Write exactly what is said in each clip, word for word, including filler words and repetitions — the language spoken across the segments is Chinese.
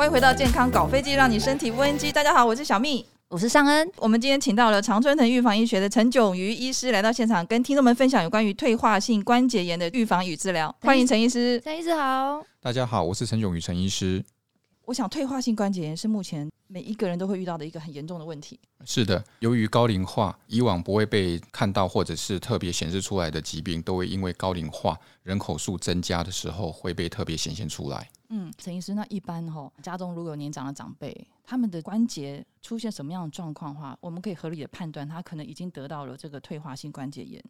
欢迎回到健康搞飞机，让你身体无人机。大家好，我是小蜜，我是尚恩。我们今天请到了常春藤预防医学的陈炯瑜医师来到现场，跟听众们分享有关于退化性关节炎的预防与治疗。欢迎陈医师。陈医师好。大家好，我是陈炯瑜陈医师。我想退化性关节炎是目前每一个人都会遇到的一个很严重的问题。是的，由于高龄化，以往不会被看到或者是特别显示出来的疾病，都会因为高龄化人口数增加的时候会被特别显现出来。嗯，陈医师，那一般、哦、家中如果有年长的长辈，他们的关节出现什么样的状况的话，我们可以合理的判断他可能已经得到了这个退化性关节炎。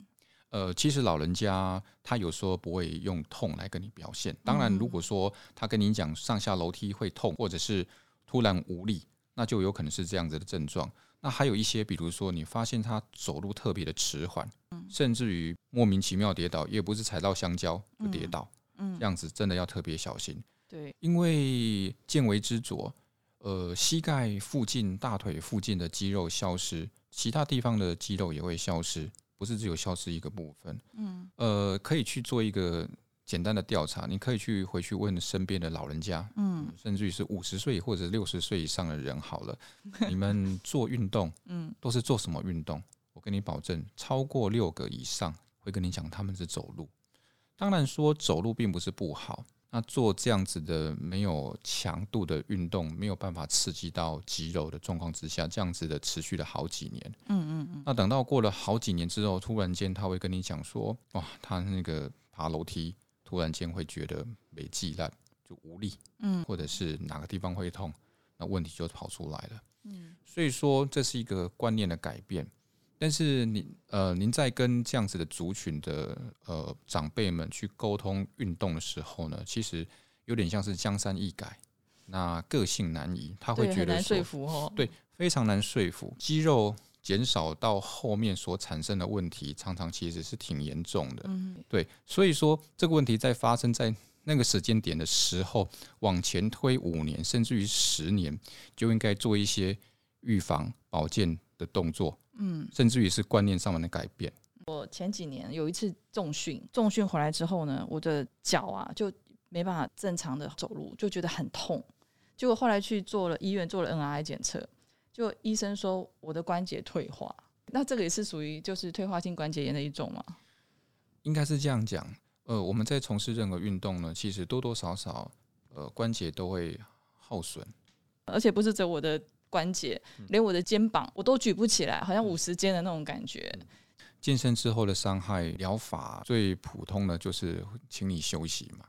呃，其实老人家他有时候不会用痛来跟你表现，当然如果说他跟你讲上下楼梯会痛或者是突然无力，那就有可能是这样子的症状。那还有一些比如说你发现他走路特别的迟缓、嗯、甚至于莫名其妙跌倒，也不是踩到香蕉就跌倒、嗯嗯、这样子真的要特别小心。对，因为见微知著，呃，膝盖附近大腿附近的肌肉消失，其他地方的肌肉也会消失，不是只有消失一个部分。嗯，呃，可以去做一个简单的调查，你可以去回去问身边的老人家，嗯，甚至于是五十岁或者六十岁以上的人好了，你们做运动，嗯，都是做什么运动？我跟你保证，超过六个以上会跟你讲他们是走路。当然说走路并不是不好，那做这样子的没有强度的运动，没有办法刺激到肌肉的状况之下，这样子的持续了好几年。嗯嗯嗯。那等到过了好几年之后，突然间他会跟你讲说，哇，他那个爬楼梯，突然间会觉得没力了，就无力，嗯，或者是哪个地方会痛，那问题就跑出来了。嗯，所以说这是一个观念的改变。但是您呃，您在跟这样子的族群的呃长辈们去沟通运动的时候呢，其实有点像是江山易改，那个性难移，他会觉得说对，很难说服哦，对，非常难说服。肌肉减少到后面所产生的问题，常常其实是挺严重的。嗯，对，所以说这个问题在发生在那个时间点的时候，往前推五年甚至于十年，就应该做一些预防保健的动作。嗯，甚至于是观念上面的改变。我前几年有一次重训，重训回来之后呢，我的脚啊就没办法正常的走路，就觉得很痛。结果后来去做了医院做了 N R I 检测，就医生说我的关节退化。那这个也是属于就是退化性关节炎的一种吗？应该是这样讲。呃，我们在从事任何运动呢，其实多多少少呃关节都会耗损，而且不是只有我的关节，连我的肩膀我都举不起来，好像五十肩的那种感觉。嗯、健身之后的伤害疗法最普通的就是请你休息嘛，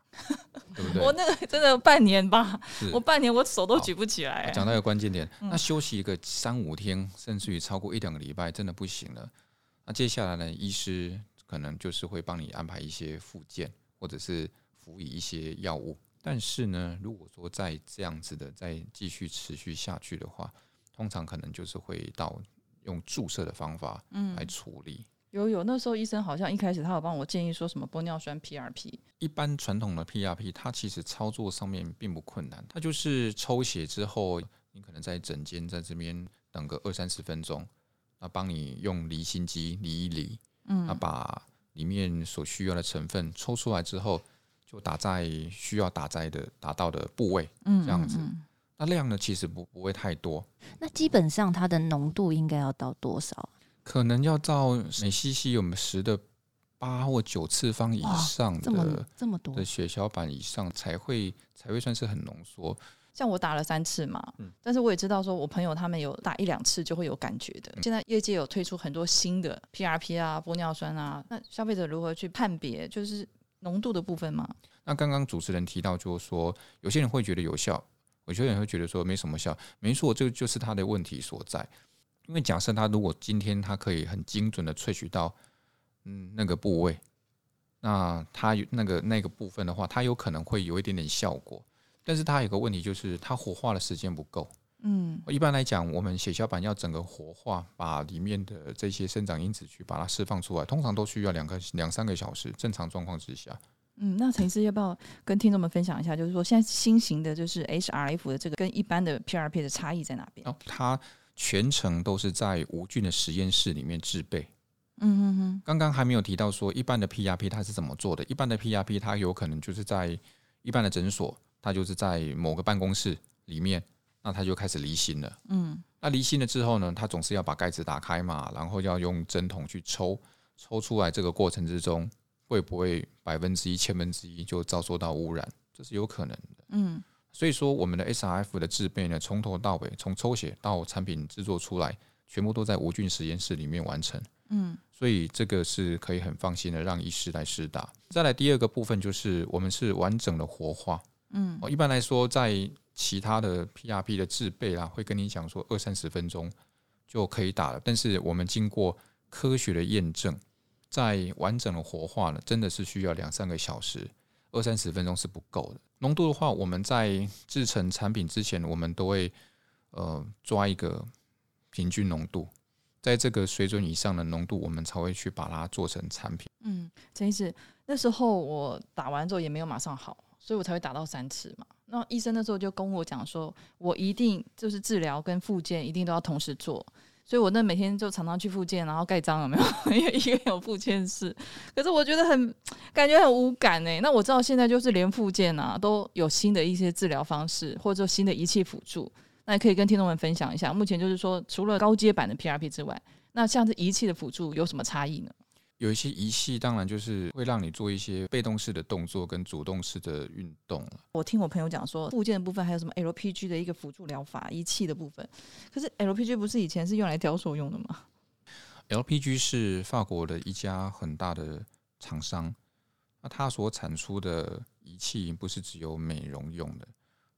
对不对？我那个真的半年吧，我半年我手都举不起来、欸。讲到一个关键点，那休息一个三五天，甚至于超过一两个礼拜，真的不行了。那接下来呢，医师可能就是会帮你安排一些复健，或者是辅以一些药物。但是呢，如果说在这样子的再继续持续下去的话，通常可能就是会到用注射的方法来处理。嗯、有有，那时候医生好像一开始他有帮我建议说什么玻尿酸 P R P。一般传统的 P R P 它其实操作上面并不困难，它就是抽血之后，你可能在诊间在这边等个二三十分钟，那帮你用离心机离一离，嗯，那把里面所需要的成分抽出来之后。就打在需要打在的打到的部位，这样子。嗯嗯嗯，那量呢，其实 不, 不会太多。那基本上它的浓度应该要到多少？可能要到每 C C 我们十的八或九次方以上的，这么这么多的血小板以上才会才会算是很浓缩。像我打了三次嘛，嗯、但是我也知道说我朋友他们有打一两次就会有感觉的。嗯、现在业界有推出很多新的 P R P 啊、玻尿酸啊，那消费者如何去判别？就是浓度的部分吗？那刚刚主持人提到就是说有些人会觉得有效，有些人会觉得说没什么效。没错，这就是他的问题所在。因为假设他如果今天他可以很精准的萃取到、嗯、那个部位，那他那个那个部分的话，他有可能会有一点点效果。但是他有个问题就是他活化的时间不够。嗯，一般来讲我们血小板要整个活化，把里面的这些生长因子去把它释放出来，通常都需要两个两三个小时，正常状况之下。嗯，那陈医师要不要跟听众们分享一下，就是说现在新型的就是 H R F 的这个跟一般的 P R P 的差异在哪边？哦，它全程都是在无菌的实验室里面制备。嗯嗯嗯。刚刚还没有提到说一般的 P R P 它是怎么做的。一般的 P R P 它有可能就是在一般的诊所，它就是在某个办公室，里面，那它就开始离心了。嗯，那离心了之后呢，它总是要把盖子打开嘛，然后要用针筒去抽，抽出来这个过程之中，会不会百分之一、千分之一就遭受到污染？这是有可能的。嗯，所以说我们的 S R F 的制备呢，从头到尾，从抽血到产品制作出来，全部都在无菌实验室里面完成。嗯，所以这个是可以很放心的让医师来施打。再来第二个部分就是我们是完整的活化。嗯，一般来说在其他的 P R P 的制备啦，会跟你讲说二三十分钟就可以打了，但是我们经过科学的验证，在完整的活化呢，真的是需要两三个小时，二三十分钟是不够的。浓度的话，我们在制成产品之前，我们都会、呃、抓一个平均浓度。在这个水准以上的浓度，我们才会去把它做成产品。嗯，陈医师，那时候我打完之后也没有马上好，所以我才会打到三次嘛。那医生那时候就跟我讲说，我一定就是治疗跟复健一定都要同时做，所以我那每天就常常去复健，然后盖章有没有？因为一个有复健室，可是我觉得很感觉很无感哎、欸。那我知道现在就是连复健啊都有新的一些治疗方式，或者说新的仪器辅助。那可以跟听众们分享一下，目前就是说除了高阶版的 P R P 之外，那像是仪器的辅助有什么差异呢？有一些仪器当然就是会让你做一些被动式的动作跟主动式的运动。我听我朋友讲说附件的部分还有什么 L P G 的一个辅助疗法，仪器的部分，可是 L P G 不是以前是用来雕塑用的吗？ L P G 是法国的一家很大的厂商，那它所产出的仪器不是只有美容用的，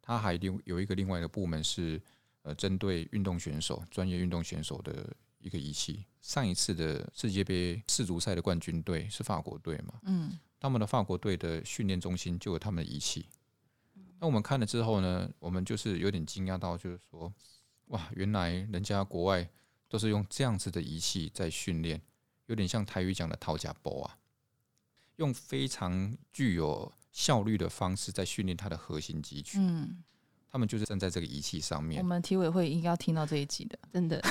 它还有一个另外的部门是呃，针对运动选手，专业运动选手的一个仪器。上一次的世界杯世足赛的冠军队是法国队嘛，嗯，他们的法国队的训练中心就有他们的仪器。那我们看了之后呢，我们就是有点惊讶到，就是说哇，原来人家国外都是用这样子的仪器在训练，有点像台语讲的掏假包啊，用非常具有效率的方式在训练他的核心肌群。嗯，他们就是站在这个仪器上面。我们体委会应该要听到这一集的，真的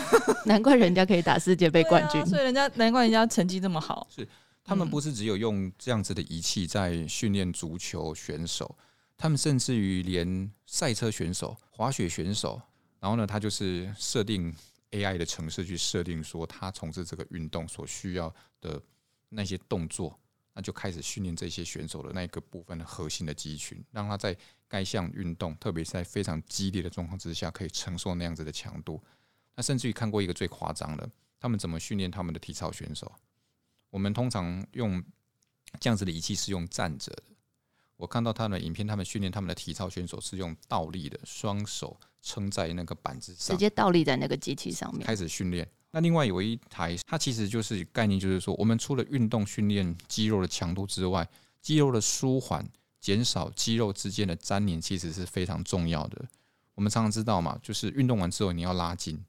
难怪人家可以打世界杯冠军、啊、所以人家难怪人家成绩这么好。是他们不是只有用这样子的仪器在训练足球选手、嗯、他们甚至于连赛车选手、滑雪选手，然后呢他就是设定 A I 的程式去设定说他从事这个运动所需要的那些动作，那就开始训练这些选手的那个部分的核心的肌群，让他在该项运动，特别是在非常激烈的状况之下，可以承受那样子的强度。那甚至于看过一个最夸张的，他们怎么训练他们的体操选手？我们通常用这样子的仪器是用站着的，我看到他们的影片，他们训练他们的体操选手是用倒立的，双手撑在那个板子上，直接倒立在那个机器上面开始训练。那另外有一台，它其实就是概念，就是说我们除了运动训练肌肉的强度之外，肌肉的舒缓，减少肌肉之间的粘连，其实是非常重要的。我们常常知道嘛，就是运动完之后你要拉筋，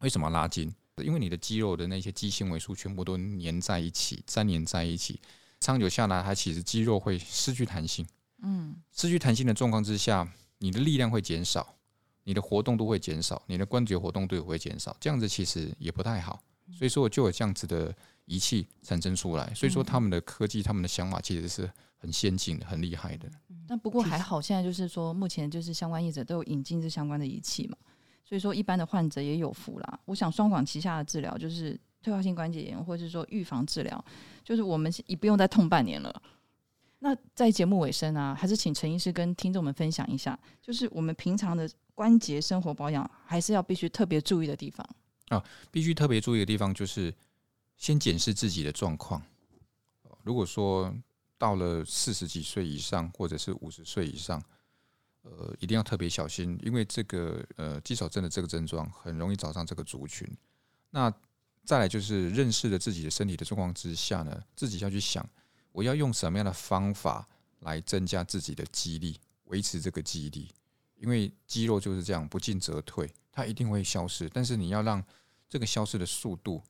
为什么拉筋？因为你的肌肉的那些肌纤维束全部都粘在一起，粘连在一起，长久下来它其实肌肉会失去弹性。嗯，失去弹性的状况之下，你的力量会减少，你的活动度会减少，你的关节活动度也会减少，这样子其实也不太好。所以说我就有这样子的仪器产生出来，所以说他们的科技、他们的想法其实是很先进的、很厉害的。那、嗯、不过还好现在就是说目前就是相关业者都有引进这相关的仪器嘛，所以说一般的患者也有福啦。我想双管齐下的治疗，就是退化性关节炎或是说预防治疗，就是我们也不用再痛半年了。那在节目尾声啊，还是请陈医师跟听众们分享一下，就是我们平常的关节生活保养还是要必须特别注意的地方啊。必须特别注意的地方就是先检视自己的状况。如果说到了四十几岁以上，或者是五十岁以上，呃，一定要特别小心，因为这个呃肌少症的这个症状很容易找上这个族群。那再来就是认识了自己的身体的状况之下呢，自己要去想，我要用什么样的方法来增加自己的肌力，维持这个肌力。因为肌肉就是这样，不进则退，它一定会消失，但是你要让这个消失的速度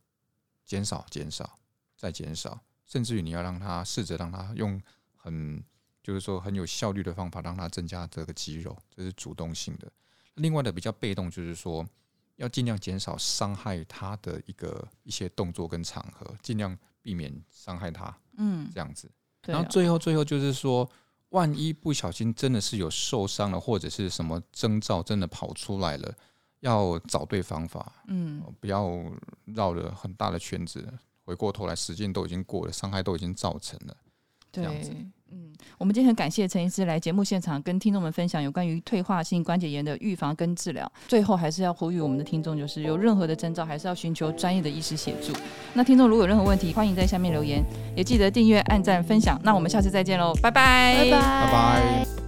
减少、减少、再减少，甚至于你要让它试着让它用很就是说很有效率的方法让它增加这个肌肉，这是主动性的。另外的比较被动就是说，要尽量减少伤害它的一个一些动作跟场合，尽量避免伤害它，嗯，这样子。然后最后最后就是说，万一不小心真的是有受伤了，或者是什么征兆真的跑出来了，要找对方法，嗯，不要绕了很大的圈子，回过头来时间都已经过了，伤害都已经造成了，对，这样子。嗯，我们今天很感谢陈医师来节目现场跟听众们分享有关于退化性关节炎的预防跟治疗。最后还是要呼吁我们的听众，就是有任何的征兆还是要寻求专业的医师协助。那听众如果有任何问题，欢迎在下面留言，也记得订阅按赞分享。那我们下次再见咯，拜拜拜拜拜拜。